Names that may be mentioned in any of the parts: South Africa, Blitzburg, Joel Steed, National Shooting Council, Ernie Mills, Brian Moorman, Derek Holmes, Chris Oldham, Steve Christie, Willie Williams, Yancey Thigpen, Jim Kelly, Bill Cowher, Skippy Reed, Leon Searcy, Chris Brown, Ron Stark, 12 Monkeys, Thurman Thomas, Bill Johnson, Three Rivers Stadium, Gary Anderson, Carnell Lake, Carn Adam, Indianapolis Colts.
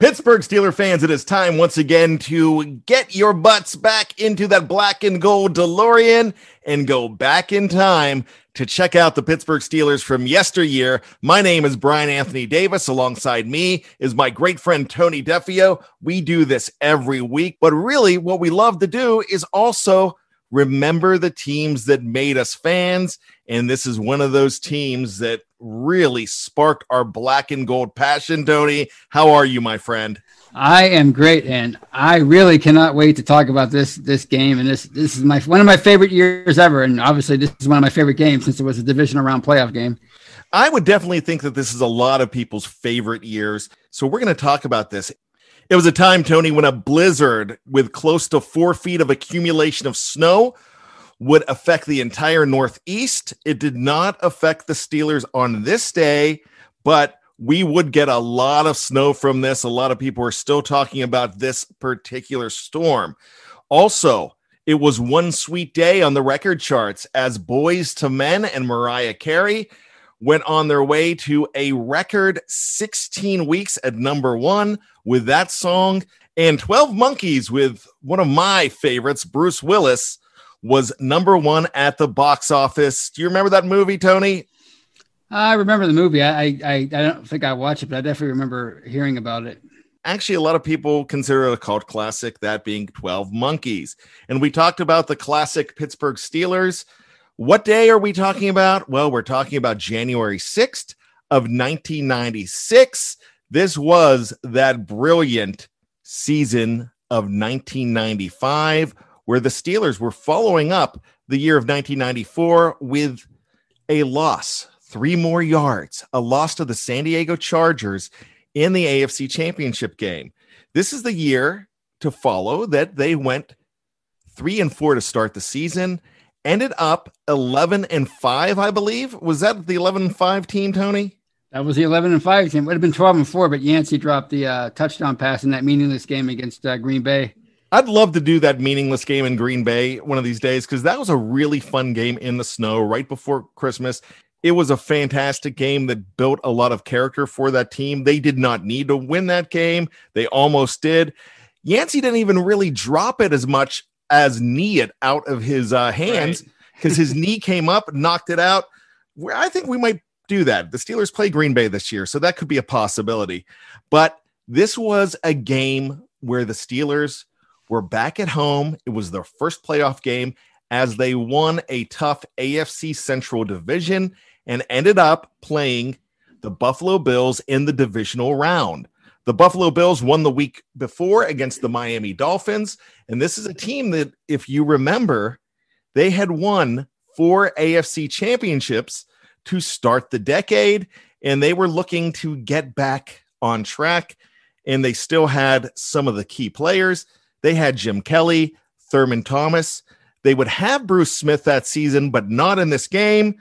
Pittsburgh Steelers fans, it is time once again to get your butts back into that black and gold DeLorean and go back in time to check out the Pittsburgh Steelers from yesteryear. My name is Brian Anthony Davis. Alongside me is my great friend, Tony Defio. We do this every week, but really what we love to do is also remember the teams that made us fans. And this is one of those teams that really sparked our black and gold passion. Tony, how are you, my friend? I am great, and I really cannot wait to talk about this game. And this is one of my favorite years ever, and obviously this is one of my favorite games since it was a divisional round playoff game. I would definitely think that this is a lot of people's favorite years, so we're going to talk about this. It was a time, Tony, when a blizzard with close to 4 feet of accumulation of snow would affect the entire Northeast. It did not affect the Steelers on this day, but we would get a lot of snow from this. A lot of people are still talking about this particular storm. Also, it was one sweet day on the record charts as Boyz II Men and Mariah Carey went on their way to a record 16 weeks at number one with that song, and 12 Monkeys with one of my favorites, Bruce Willis, was number one at the box office. Do you remember that movie, Tony? I remember the movie. I don't think I watched it, but I definitely remember hearing about it. Actually, a lot of people consider it a cult classic, that being 12 Monkeys. And we talked about the classic Pittsburgh Steelers. What day are we talking about? Well, we're talking about January 6th of 1996. This was that brilliant season of 1995, where the Steelers were following up the year of 1994 with a loss, 3 more yards, a loss to the San Diego Chargers in the AFC Championship game. This is the year to follow that they went 3-4 to start the season, ended up 11-5, I believe. Was that the 11-5 team, Tony? That was the 11-5 team. It would have been 12-4, but Yancey dropped the touchdown pass in that meaningless game against Green Bay. I'd love to do that meaningless game in Green Bay one of these days, because that was a really fun game in the snow right before Christmas. It was a fantastic game that built a lot of character for that team. They did not need to win that game. They almost did. Yancey didn't even really drop it as much as knee it out of his hands, because right. His knee came up, knocked it out. I think we might do that. The Steelers play Green Bay this year, so that could be a possibility. But this was a game where the Steelers were back at home. It was their first playoff game as they won a tough AFC Central division and ended up playing the Buffalo Bills in the divisional round. The Buffalo Bills won the week before against the Miami Dolphins. And this is a team that, if you remember, they had won 4 AFC championships to start the decade, and they were looking to get back on track, and they still had some of the key players. They had Jim Kelly, Thurman Thomas. They would have Bruce Smith that season, but not in this game.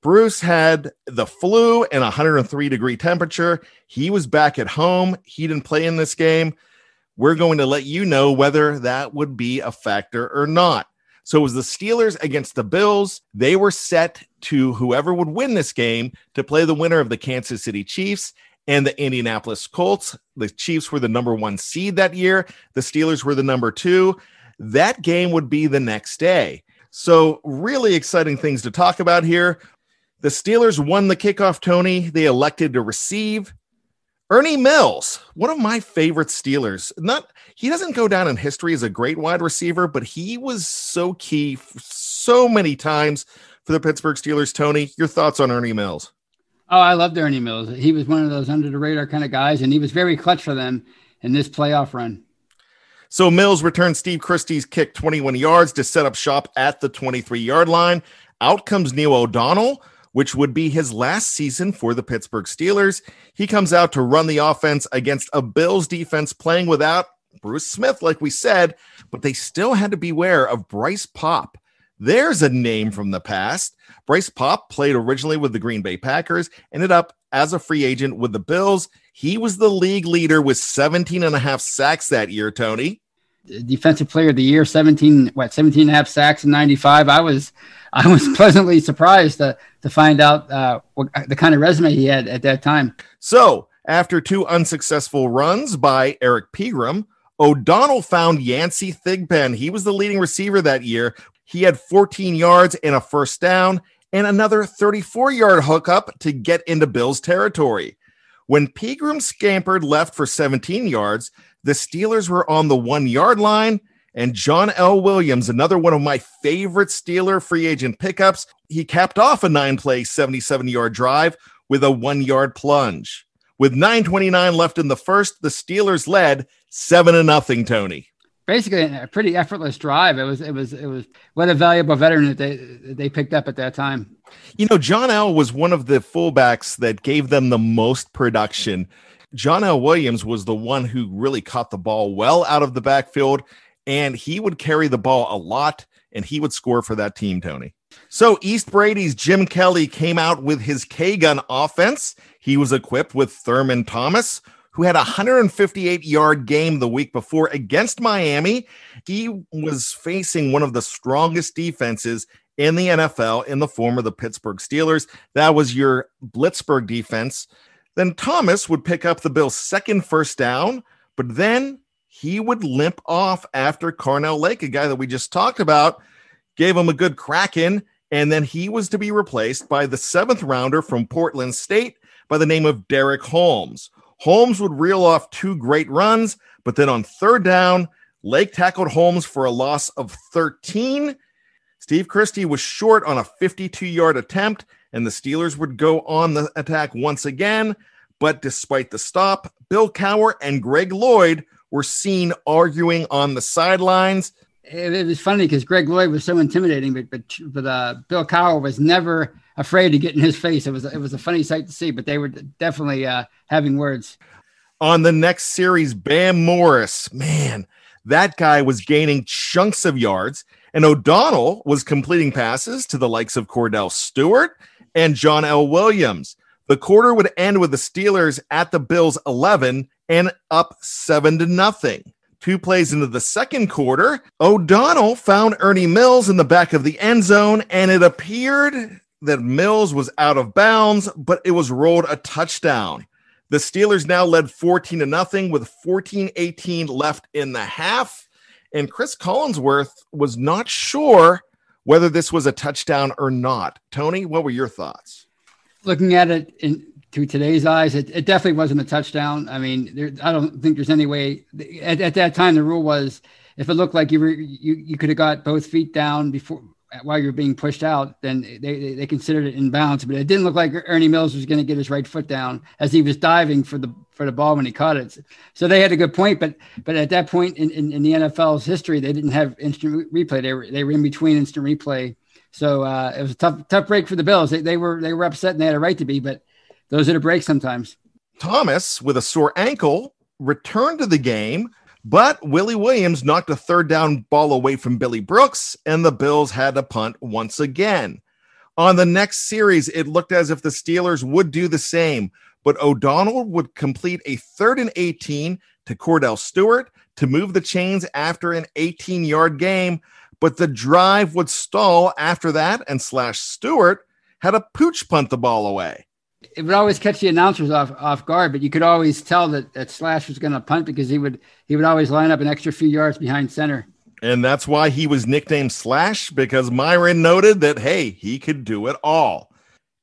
Bruce had the flu and 103-degree temperature. He was back at home. He didn't play in this game. We're going to let you know whether that would be a factor or not. So it was the Steelers against the Bills. They were set to whoever would win this game to play the winner of the Kansas City Chiefs and the Indianapolis Colts. The Chiefs were the #1 seed that year. The Steelers were the #2. That game would be the next day. So really exciting things to talk about here. The Steelers won the kickoff, Tony. They elected to receive Ernie Mills, one of my favorite Steelers. He doesn't go down in history as a great wide receiver, but he was so key so many times for the Pittsburgh Steelers. Tony, your thoughts on Ernie Mills? Oh, I loved Ernie Mills. He was one of those under the radar kind of guys, and he was very clutch for them in this playoff run. So Mills returned Steve Christie's kick 21 yards to set up shop at the 23-yard line. Out comes Neil O'Donnell, which would be his last season for the Pittsburgh Steelers. He comes out to run the offense against a Bills defense playing without Bruce Smith, like we said, but they still had to beware of Bryce Paup. There's a name from the past. Bryce Paup played originally with the Green Bay Packers, ended up as a free agent with the Bills. He was the league leader with 17.5 sacks that year, Tony. Defensive player of the year, 17.5 sacks in 95. I was pleasantly surprised to find out what the kind of resume he had at that time. So after 2 unsuccessful runs by Eric Pegram, O'Donnell found Yancey Thigpen. He was the leading receiver that year. He had 14 yards and a first down and another 34-yard hookup to get into Bills territory. When Pegram scampered left for 17 yards, the Steelers were on the 1-yard line, and John L. Williams, another one of my favorite Steeler free agent pickups, he capped off a 9-play, 77-yard drive with a 1-yard plunge. With 9:29 left in the first, the Steelers led 7-0, Tony. Basically, a pretty effortless drive. It was what a valuable veteran that they picked up at that time. You know, John L. was one of the fullbacks that gave them the most production. John L. Williams was the one who really caught the ball well out of the backfield, and he would carry the ball a lot, and he would score for that team, Tony. So East Brady's Jim Kelly came out with his K-gun offense. He was equipped with Thurman Thomas, who had a 158-yard game the week before against Miami. He was facing one of the strongest defenses in the NFL in the form of the Pittsburgh Steelers. That was your Blitzburg defense. Then Thomas would pick up the Bills' second first down, but then he would limp off after Carnell Lake, a guy that we just talked about, gave him a good crack in, and then he was to be replaced by the 7th rounder from Portland State by the name of Derek Holmes. Holmes would reel off 2 great runs, but then on 3rd down, Lake tackled Holmes for a loss of 13. Steve Christie was short on a 52-yard attempt, and the Steelers would go on the attack once again. But despite the stop, Bill Cowher and Greg Lloyd were seen arguing on the sidelines. It was funny because Greg Lloyd was so intimidating, but Bill Cowher was never afraid to get in his face. It was a funny sight to see, but they were definitely having words. On the next series, Bam Morris, man, that guy was gaining chunks of yards, and O'Donnell was completing passes to the likes of Cordell Stewart and John L. Williams. The quarter would end with the Steelers at the Bills 11 and up 7-0. 2 plays into the second quarter, O'Donnell found Ernie Mills in the back of the end zone, and it appeared that Mills was out of bounds, but it was rolled a touchdown. The Steelers now led 14-0 with 14:18 left in the half, and Chris Collinsworth was not sure whether this was a touchdown or not. Tony, what were your thoughts? Looking at it through today's eyes, it definitely wasn't a touchdown. I mean, I don't think there's any way. At that time, the rule was if it looked like you could have got both feet down before while you're being pushed out, then they considered it inbounds. But it didn't look like Ernie Mills was going to get his right foot down as he was diving for the ball when he caught it. So they had a good point, but at that point in the NFL's history, they didn't have instant replay. They were in between instant replay. So it was a tough break for the Bills. They were upset and they had a right to be, but those are the breaks sometimes. Thomas, with a sore ankle, returned to the game, but Willie Williams knocked a third down ball away from Billy Brooks, and the Bills had to punt once again. On the next series, it looked as if the Steelers would do the same, but O'Donnell would complete a 3rd and 18 to Cordell Stewart to move the chains after an 18-yard game, but the drive would stall after that, and Slash Stewart had a pooch punt the ball away. It would always catch the announcers off guard, but you could always tell that Slash was going to punt because he would always line up an extra few yards behind center. And that's why he was nicknamed Slash, because Myron noted that, hey, he could do it all.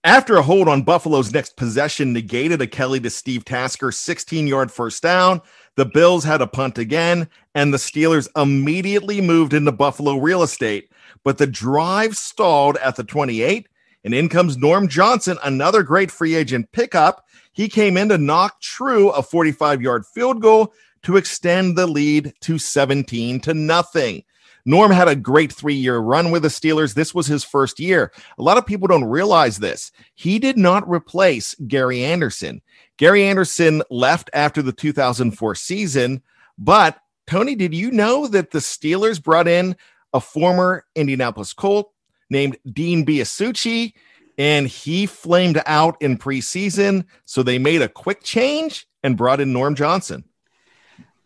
After a hold on Buffalo's next possession negated a Kelly to Steve Tasker 16-yard first down, the Bills had a punt again, and the Steelers immediately moved into Buffalo real estate. But the drive stalled at the 28, and in comes Norm Johnson, another great free agent pickup. He came in to knock true a 45-yard field goal to extend the lead to 17-0. Norm had a great 3-year run with the Steelers. This was his first year. A lot of people don't realize this. He did not replace Gary Anderson. Gary Anderson left after the 2004 season. But, Tony, did you know that the Steelers brought in a former Indianapolis Colt named Dean Biasucci, and he flamed out in preseason, so they made a quick change and brought in Norm Johnson.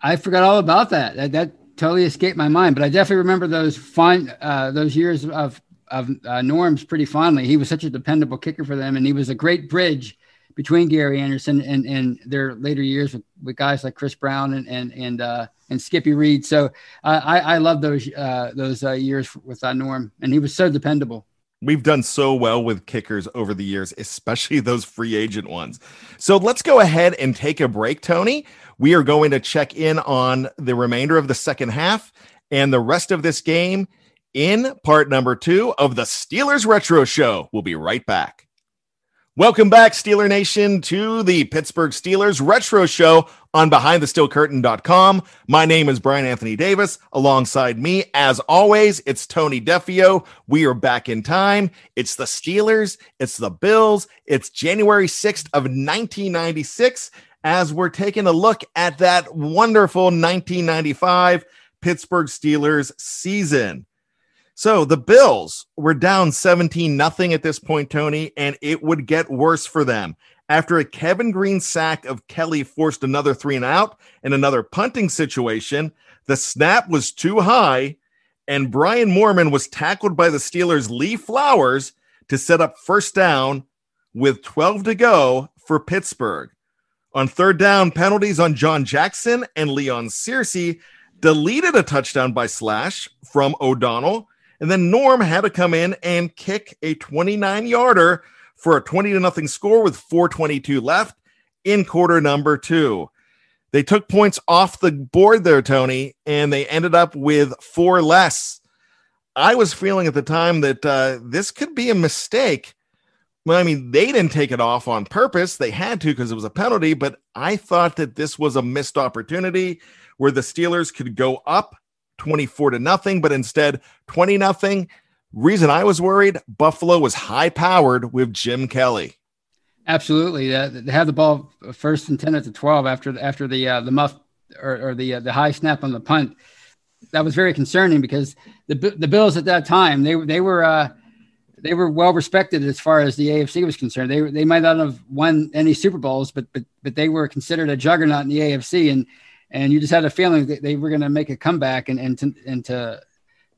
I forgot all about that. That totally escaped my mind, but I definitely remember those years of Norm's pretty fondly. He was such a dependable kicker for them, and he was a great bridge between Gary Anderson and their later years with guys like Chris Brown and Skippy Reed. So I love those years with Norm, and he was so dependable. We've done so well with kickers over the years, especially those free agent ones. So let's go ahead and take a break, Tony. We are going to check in on the remainder of the second half and the rest of this game in part number 2 of the Steelers Retro Show. We'll be right back. Welcome back, Steeler Nation, to the Pittsburgh Steelers Retro Show on BehindTheSteelCurtain.com. My name is Brian Anthony Davis. Alongside me, as always, it's Tony Defio. We are back in time. It's the Steelers. It's the Bills. It's January 6th of 1996 as we're taking a look at that wonderful 1995 Pittsburgh Steelers season. So the Bills were down 17-0 at this point, Tony, and it would get worse for them. After a Kevin Green sack of Kelly forced another 3-and-out and another punting situation, the snap was too high, and Brian Moorman was tackled by the Steelers' Lee Flowers to set up first down with 12 to go for Pittsburgh. On third down, penalties on John Jackson and Leon Searcy deleted a touchdown by Slash from O'Donnell, and then Norm had to come in and kick a 29-yarder for a 20-0 score with 4:22 left in quarter number 2. They took points off the board there, Tony, and they ended up with 4 less. I was feeling at the time that this could be a mistake. Well, I mean, they didn't take it off on purpose. They had to because it was a penalty, but I thought that this was a missed opportunity where the Steelers could go up 24-0, but instead 20-0. Reason I was worried, Buffalo was high-powered with Jim Kelly. Absolutely. They had the ball first and 10 at the 12 after the muff or the high snap on the punt. That was very concerning because the Bills at that time, they were well respected as far as the AFC was concerned. They might not have won any Super Bowls, but they were considered a juggernaut in the AFC, and you just had a feeling that they were going to make a comeback, and to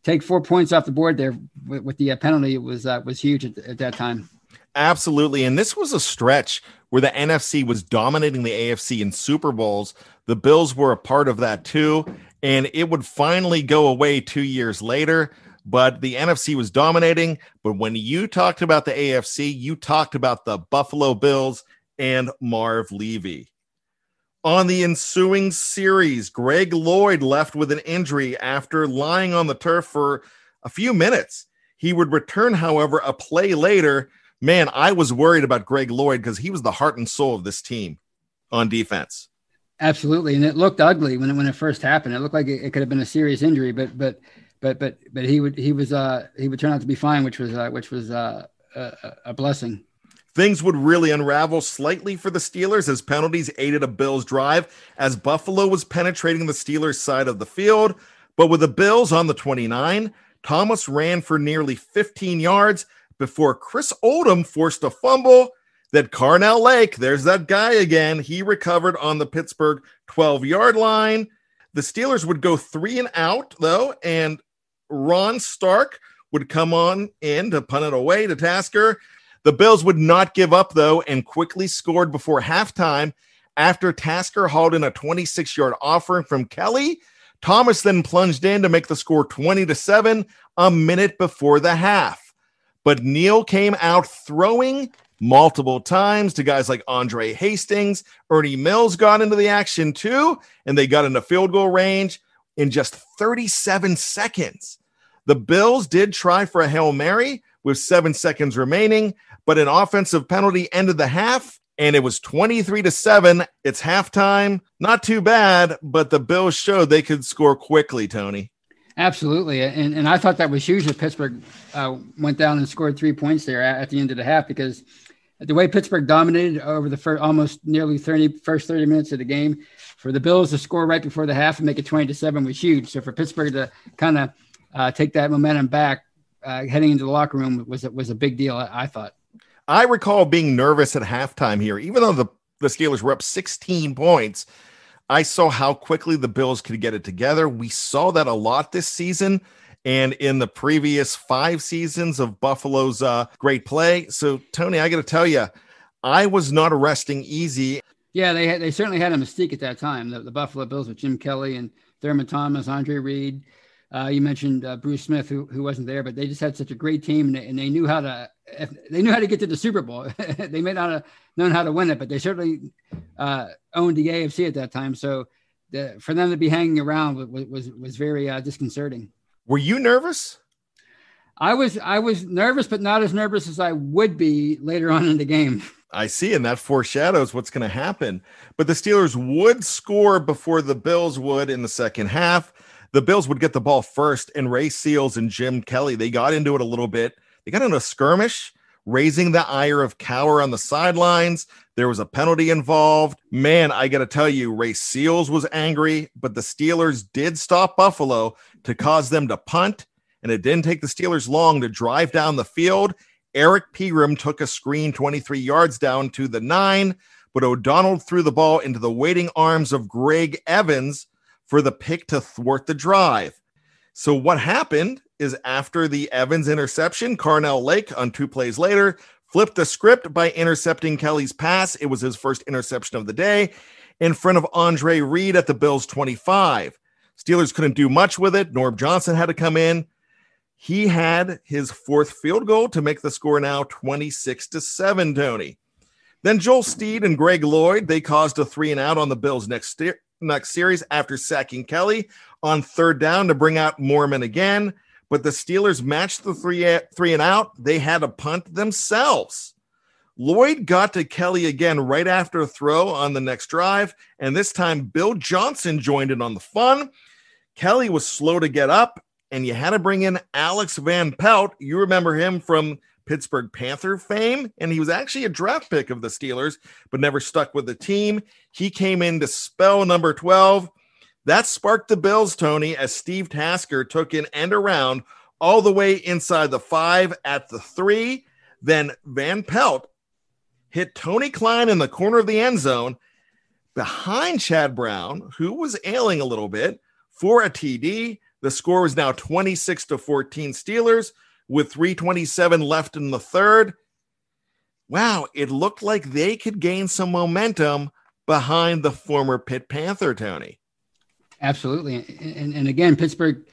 take 4 points off the board there with the penalty was huge at that time. Absolutely. And this was a stretch where the NFC was dominating the AFC in Super Bowls. The Bills were a part of that too, and it would finally go away 2 years later. But the NFC was dominating. But when you talked about the AFC, you talked about the Buffalo Bills and Marv Levy. On the ensuing series, Greg Lloyd left with an injury after lying on the turf for a few minutes. He would return, however, a play later. Man, I was worried about Greg Lloyd because he was the heart and soul of this team on defense. Absolutely. And it looked ugly when it first happened. It looked like it could have been a serious injury, but he would turn out to be fine, which was a blessing. Things would really unravel slightly for the Steelers as penalties aided a Bills drive as Buffalo was penetrating the Steelers' side of the field. But with the Bills on the 29, Thomas ran for nearly 15 yards before Chris Oldham forced a fumble that Carnell Lake, there's that guy again, he recovered on the Pittsburgh 12-yard line. The Steelers would go 3 and out, though, and Ron Stark would come on in to punt it away to Tasker. The Bills would not give up, though, and quickly scored before halftime. After Tasker hauled in a 26-yard offering from Kelly, Thomas then plunged in to make the score 20-7 a minute before the half. But Neil came out throwing multiple times to guys like Andre Hastings. Ernie Mills got into the action too, and they got into field goal range in just 37 seconds. The Bills did try for a Hail Mary with 7 seconds remaining, but an offensive penalty ended the half, and it was 23-7. It's halftime. Not too bad, but the Bills showed they could score quickly, Tony. Absolutely. And I thought that was huge that Pittsburgh went down and scored 3 points there at the end of the half, because the way Pittsburgh dominated over the first, almost nearly 30 minutes of the game, for the Bills to score right before the half and make it 20-7 was huge. So for Pittsburgh to kind of take that momentum back heading into the locker room was a big deal, I thought. I recall being nervous at halftime here, even though the Steelers were up 16 points. I saw how quickly the Bills could get it together. We saw that a lot this season and in the previous 5 seasons of Buffalo's great play. So, Tony, I got to tell you, I was not resting easy. Yeah, they certainly had a mystique at that time, the Buffalo Bills with Jim Kelly and Thurman Thomas, Andre Reed. You mentioned Bruce Smith, who wasn't there, but they just had such a great team, and they knew how to get to the Super Bowl. They may not have known how to win it, but they certainly owned the AFC at that time. So for them to be hanging around was very disconcerting. Were you nervous? I was nervous, but not as nervous as I would be later on in the game. I see, and that foreshadows what's going to happen. But the Steelers would score before the Bills would in the second half. The Bills would get the ball first, and Ray Seals and Jim Kelly, they got into it a little bit. They got into a skirmish, raising the ire of Cowher on the sidelines. There was a penalty involved. Man, I got to tell you, Ray Seals was angry, but the Steelers did stop Buffalo to cause them to punt, and it didn't take the Steelers long to drive down the field. Eric Pegram took a screen 23 yards down to the 9, but O'Donnell threw the ball into the waiting arms of Greg Evans for the pick to thwart the drive. So what happened is after the Evans interception, Carnell Lake on 2 plays later flipped the script by intercepting Kelly's pass. It was his first interception of the day in front of Andre Reed at the Bills 25. Steelers couldn't do much with it. Norm Johnson had to come in. He had his 4th field goal to make the score now 26-7, Tony. Then Joel Steed and Greg Lloyd, they caused a 3 and out on the Bills next series after sacking Kelly on 3rd down to bring out Mormon again, but the Steelers matched the three and out. They had to punt themselves. Lloyd got to Kelly again right after a throw on the next drive, and this time Bill Johnson joined in on the fun. Kelly was slow to get up, and you had to bring in Alex Van Pelt. You remember him from Pittsburgh Panther fame, and he was actually a draft pick of the Steelers, but never stuck with the team. He came in to spell number 12. That sparked the Bills, Tony, as Steve Tasker took an end around all the way inside the 5 at the 3. Then Van Pelt hit Tony Klein in the corner of the end zone behind Chad Brown, who was ailing a little bit, for a TD. The score was now 26-14 Steelers. With 3:27 left in the 3rd, wow, it looked like they could gain some momentum behind the former Pitt Panther, Tony. Absolutely. And again, Pittsburgh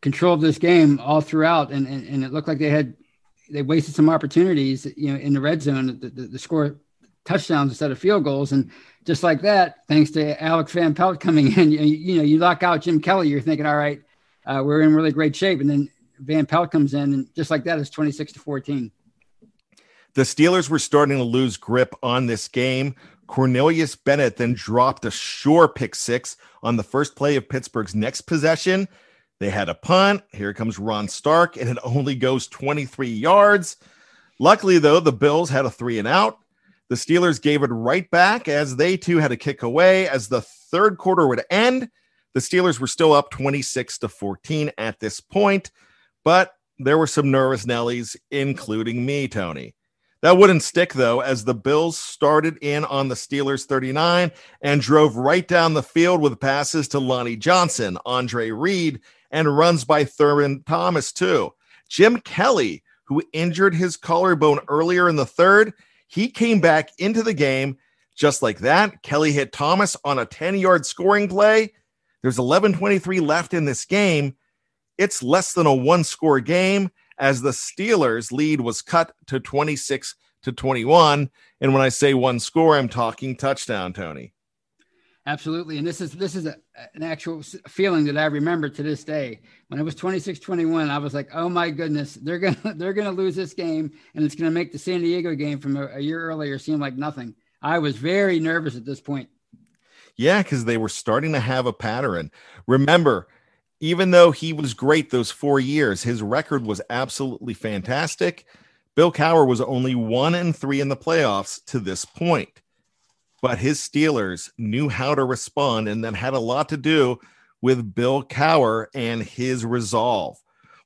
controlled this game all throughout, and it looked like they wasted some opportunities, you know, in the red zone to score touchdowns instead of field goals. And just like that, thanks to Alex Van Pelt coming in, you know, you lock out Jim Kelly, you're thinking, all right, we're in really great shape. And then Van Pelt comes in, and just like that, it's 26-14. The Steelers were starting to lose grip on this game. Cornelius Bennett then dropped a sure pick six on the first play of Pittsburgh's next possession. They had a punt. Here comes Ron Stark, and it only goes 23 yards. Luckily, though, the Bills had a 3-and-out. The Steelers gave it right back as they, too, had a kick away. As the third quarter would end, the Steelers were still up 26-14 at this point, but there were some nervous Nellies, including me, Tony. That wouldn't stick, though, as the Bills started in on the Steelers' 39 and drove right down the field with passes to Lonnie Johnson, Andre Reed, and runs by Thurman Thomas, too. Jim Kelly, who injured his collarbone earlier in the third, he came back into the game just like that. Kelly hit Thomas on a 10-yard scoring play. There's 11:23 left in this game. It's less than a one-score game as the Steelers' lead was cut to 26-21. And when I say one score, I'm talking touchdown, Tony. Absolutely. And this is an actual feeling that I remember to this day. When it was 26-21, I was like, oh my goodness, they're going to lose this game. And it's going to make the San Diego game from a year earlier seem like nothing. I was very nervous at this point. Yeah, because they were starting to have a pattern. Remember, even though he was great those 4 years, his record was absolutely fantastic. Bill Cowher was only 1-3 in the playoffs to this point. But his Steelers knew how to respond, and that had a lot to do with Bill Cowher and his resolve.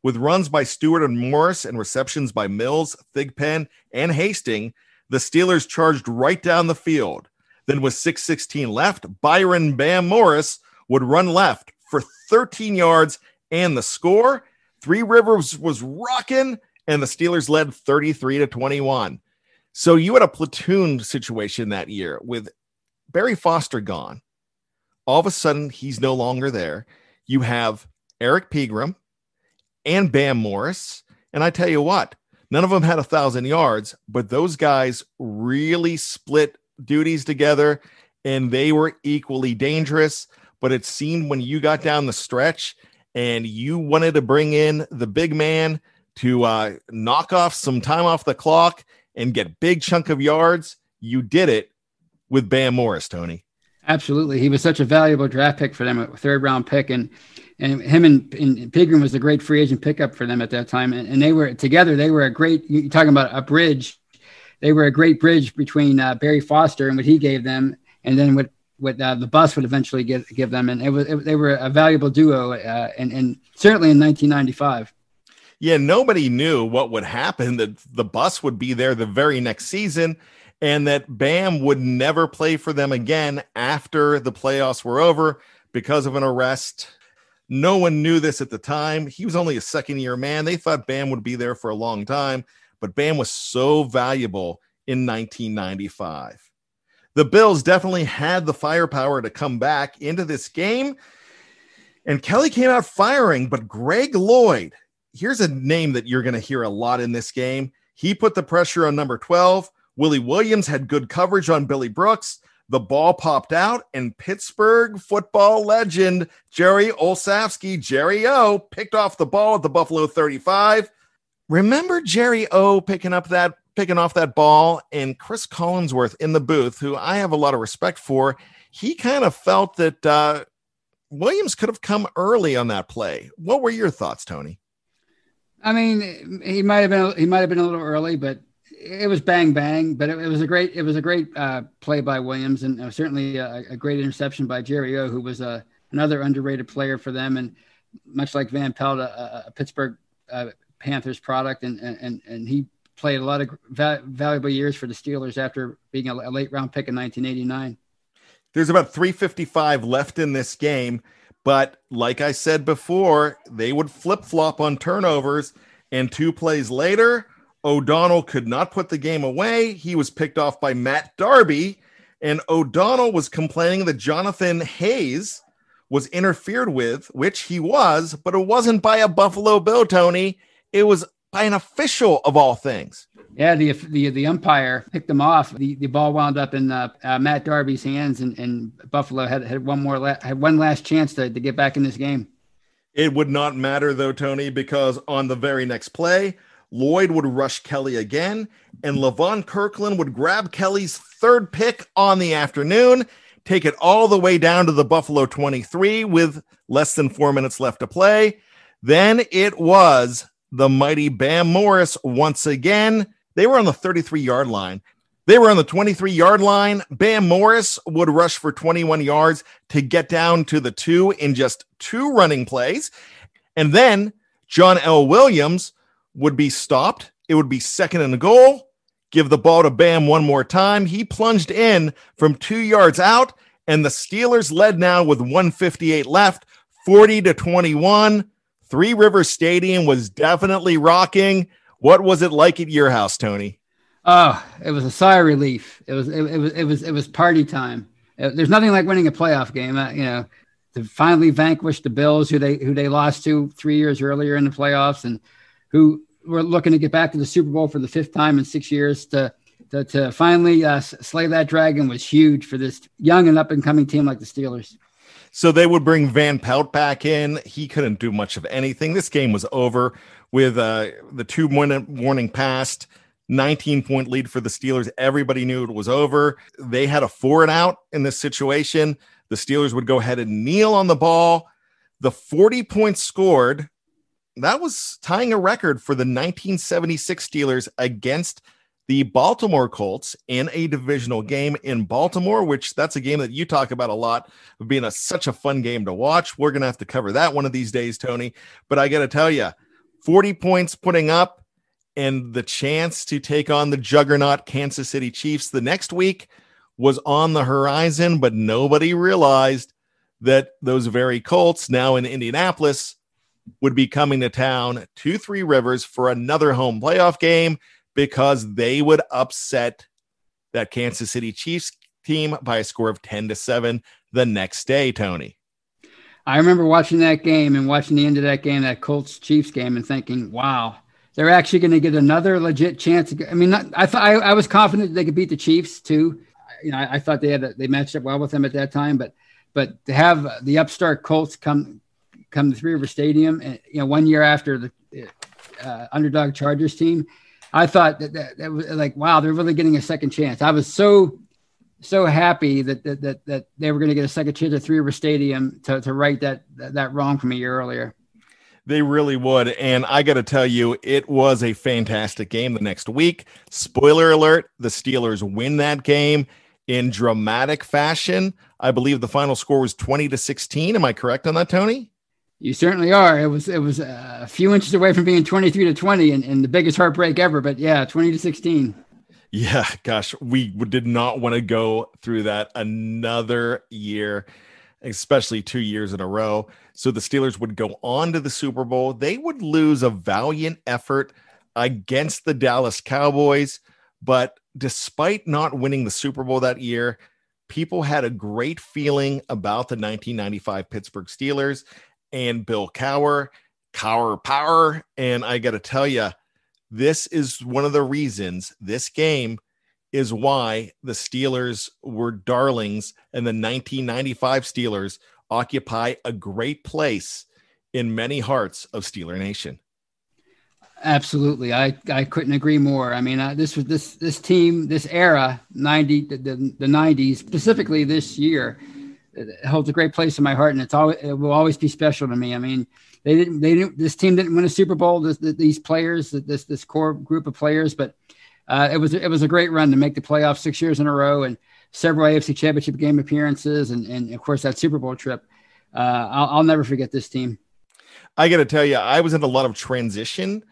With runs by Stewart and Morris and receptions by Mills, Thigpen, and Hastings, the Steelers charged right down the field. Then with 6:16 left, Byron Bam Morris would run left for 13 yards and the score. Three Rivers was rocking, and the Steelers led 33-21. So you had a platoon situation that year with Barry Foster gone. All of a sudden, he's no longer there. You have Eric Pegram and Bam Morris. And I tell you what, none of them had 1,000 yards, but those guys really split duties together, and they were equally dangerous. But it seemed when you got down the stretch and you wanted to bring in the big man to knock off some time off the clock and get big chunk of yards, you did it with Bam Morris, Tony. Absolutely. He was such a valuable draft pick for them, a third-round pick, and him and Pegram was the great free agent pickup for them at that time, and they were together. They were a great, you're talking about a bridge. They were a great bridge between Barry Foster and what he gave them, and then what the bus would eventually give them, and they were a valuable duo, and certainly in 1995. Yeah, nobody knew what would happen, that the bus would be there the very next season and that Bam would never play for them again after the playoffs were over because of an arrest. No one knew this at the time. He was only a second-year man. They thought Bam would be there for a long time, but Bam was so valuable in 1995. The Bills definitely had the firepower to come back into this game, and Kelly came out firing, but Greg Lloyd, here's a name that you're going to hear a lot in this game. He put the pressure on number 12. Willie Williams had good coverage on Billy Brooks. The ball popped out, and Pittsburgh football legend Jerry Olsavsky, Jerry O, picked off the ball at the Buffalo 35. Remember Jerry O picking off that ball, and Chris Collinsworth in the booth, who I have a lot of respect for, he kind of felt that Williams could have come early on that play. What were your thoughts, Tony? I mean, he might have been a little early, but it was bang bang. But it was a great play by Williams, and certainly a great interception by Jerry O, who was another underrated player for them, and much like Van Pelt, a Pittsburgh Panthers product, and he played a lot of valuable years for the Steelers after being a late round pick in 1989. There's about 3:55 left in this game. But like I said before, they would flip-flop on turnovers, and 2 plays later, O'Donnell could not put the game away. He was picked off by Matt Darby, and O'Donnell was complaining that Jonathan Hayes was interfered with, which he was, but it wasn't by a Buffalo Bill, Tony. It was by an official of all things. Yeah, the umpire picked them off. The ball wound up in Matt Darby's hands, and Buffalo had one last chance to get back in this game. It would not matter, though, Tony, because on the very next play, Lloyd would rush Kelly again, and LaVon Kirkland would grab Kelly's third pick on the afternoon, take it all the way down to the Buffalo 23 with less than 4 minutes left to play. Then it was the mighty Bam Morris once again. They were on the 33-yard line. They were on the 23-yard line. Bam Morris would rush for 21 yards to get down to the 2 in just 2 running plays. And then John L. Williams would be stopped. It would be 2nd and a goal. Give the ball to Bam one more time. He plunged in from 2 yards out, and the Steelers led now with 1:58 left, 40-21. Three Rivers Stadium was definitely rocking. What was it like at your house, Tony? Oh, it was a sigh of relief. It was party time. There's nothing like winning a playoff game, you know, to finally vanquish the Bills, who they lost to 3 years earlier in the playoffs, and who were looking to get back to the Super Bowl for the 5th time in 6 years. To finally slay that dragon was huge for this young and up and coming team like the Steelers. So they would bring Van Pelt back in. He couldn't do much of anything. This game was over with the 2-minute warning passed, 19-point lead for the Steelers. Everybody knew it was over. They had a 4-and-out in this situation. The Steelers would go ahead and kneel on the ball. The 40 points scored, that was tying a record for the 1976 Steelers against the Baltimore Colts in a divisional game in Baltimore, which that's a game that you talk about a lot of being such a fun game to watch. We're going to have to cover that one of these days, Tony. But I got to tell you, 40 points putting up and the chance to take on the juggernaut Kansas City Chiefs the next week was on the horizon, but nobody realized that those very Colts now in Indianapolis would be coming to town to Three Rivers for another home playoff game, because they would upset that Kansas City Chiefs team by a score of 10-7 the next day, Tony. I remember watching that game and watching the end of that game, that Colts-Chiefs game, and thinking, wow, they're actually going to get another legit chance. I mean, I was confident they could beat the Chiefs, too. You know, I thought they matched up well with them at that time, but to have the upstart Colts come to Three River Stadium, and, you know, 1 year after the underdog Chargers team, I thought that was like, wow, they're really getting a second chance. I was so happy that they were going to get a second chance at Three River Stadium to right that wrong from a year earlier. They really would. And I got to tell you, it was a fantastic game the next week. Spoiler alert, the Steelers win that game in dramatic fashion. I believe the final score was 20-16. Am I correct on that, Tony? You certainly are. It was a few inches away from being 23-20 and the biggest heartbreak ever. But yeah, 20-16. Yeah, gosh, we did not want to go through that another year, especially 2 years in a row. So the Steelers would go on to the Super Bowl. They would lose a valiant effort against the Dallas Cowboys. But despite not winning the Super Bowl that year, people had a great feeling about the 1995 Pittsburgh Steelers and Bill Cowher power. And I got to tell you, this is one of the reasons, this game is why the Steelers were darlings, and the 1995 Steelers occupy a great place in many hearts of Steeler Nation. Absolutely. I couldn't agree more. I mean, this team, this era, the 90s, specifically this year, it holds a great place in my heart, and it will always be special to me. I mean, this team didn't win a Super Bowl. These players, this core group of players, but it was a great run to make the playoffs 6 years in a row, and several AFC Championship game appearances, and of course that Super Bowl trip. I'll never forget this team. I got to tell you, I was in a lot of transition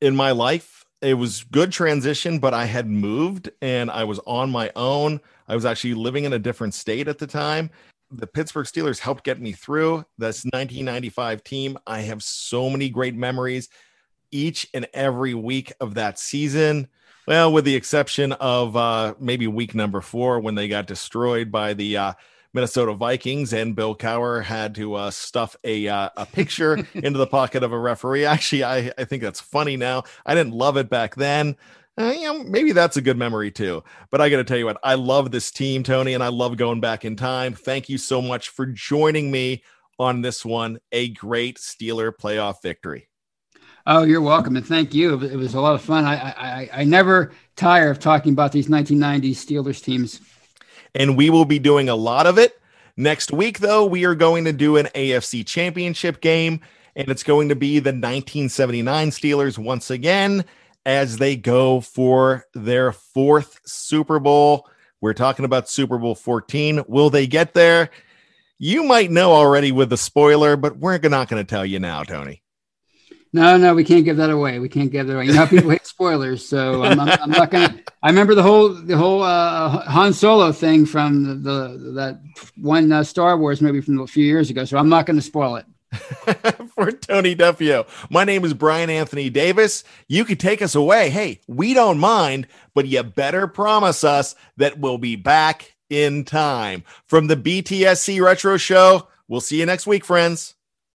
in my life. It was good transition, but I had moved and I was on my own. I was actually living in a different state at the time. The Pittsburgh Steelers helped get me through this 1995 team. I have so many great memories each and every week of that season. Well, with the exception of maybe week number 4 when they got destroyed by the Minnesota Vikings and Bill Cowher had to stuff a picture into the pocket of a referee. Actually, I think that's funny now. I didn't love it back then. You know, maybe that's a good memory too. But I got to tell you what, I love this team, Tony, and I love going back in time. Thank you so much for joining me on this one, a great Steeler playoff victory. Oh, you're welcome. And thank you. It was a lot of fun. I never tire of talking about these 1990s Steelers teams. And we will be doing a lot of it. Next week, though, we are going to do an AFC championship game, and it's going to be the 1979 Steelers once again as they go for their fourth Super Bowl. We're talking about Super Bowl 14. Will they get there? You might know already with the spoiler, but we're not going to tell you now, Tony. No, we can't give that away. You know, people hate spoilers, so I'm not going to. I remember the whole Han Solo thing from that one Star Wars movie from a few years ago, so I'm not going to spoil it. For Tony Defio, my name is Brian Anthony Davis. You can take us away. Hey, we don't mind, but you better promise us that we'll be back in time. From the BTSC Retro Show, we'll see you next week, friends.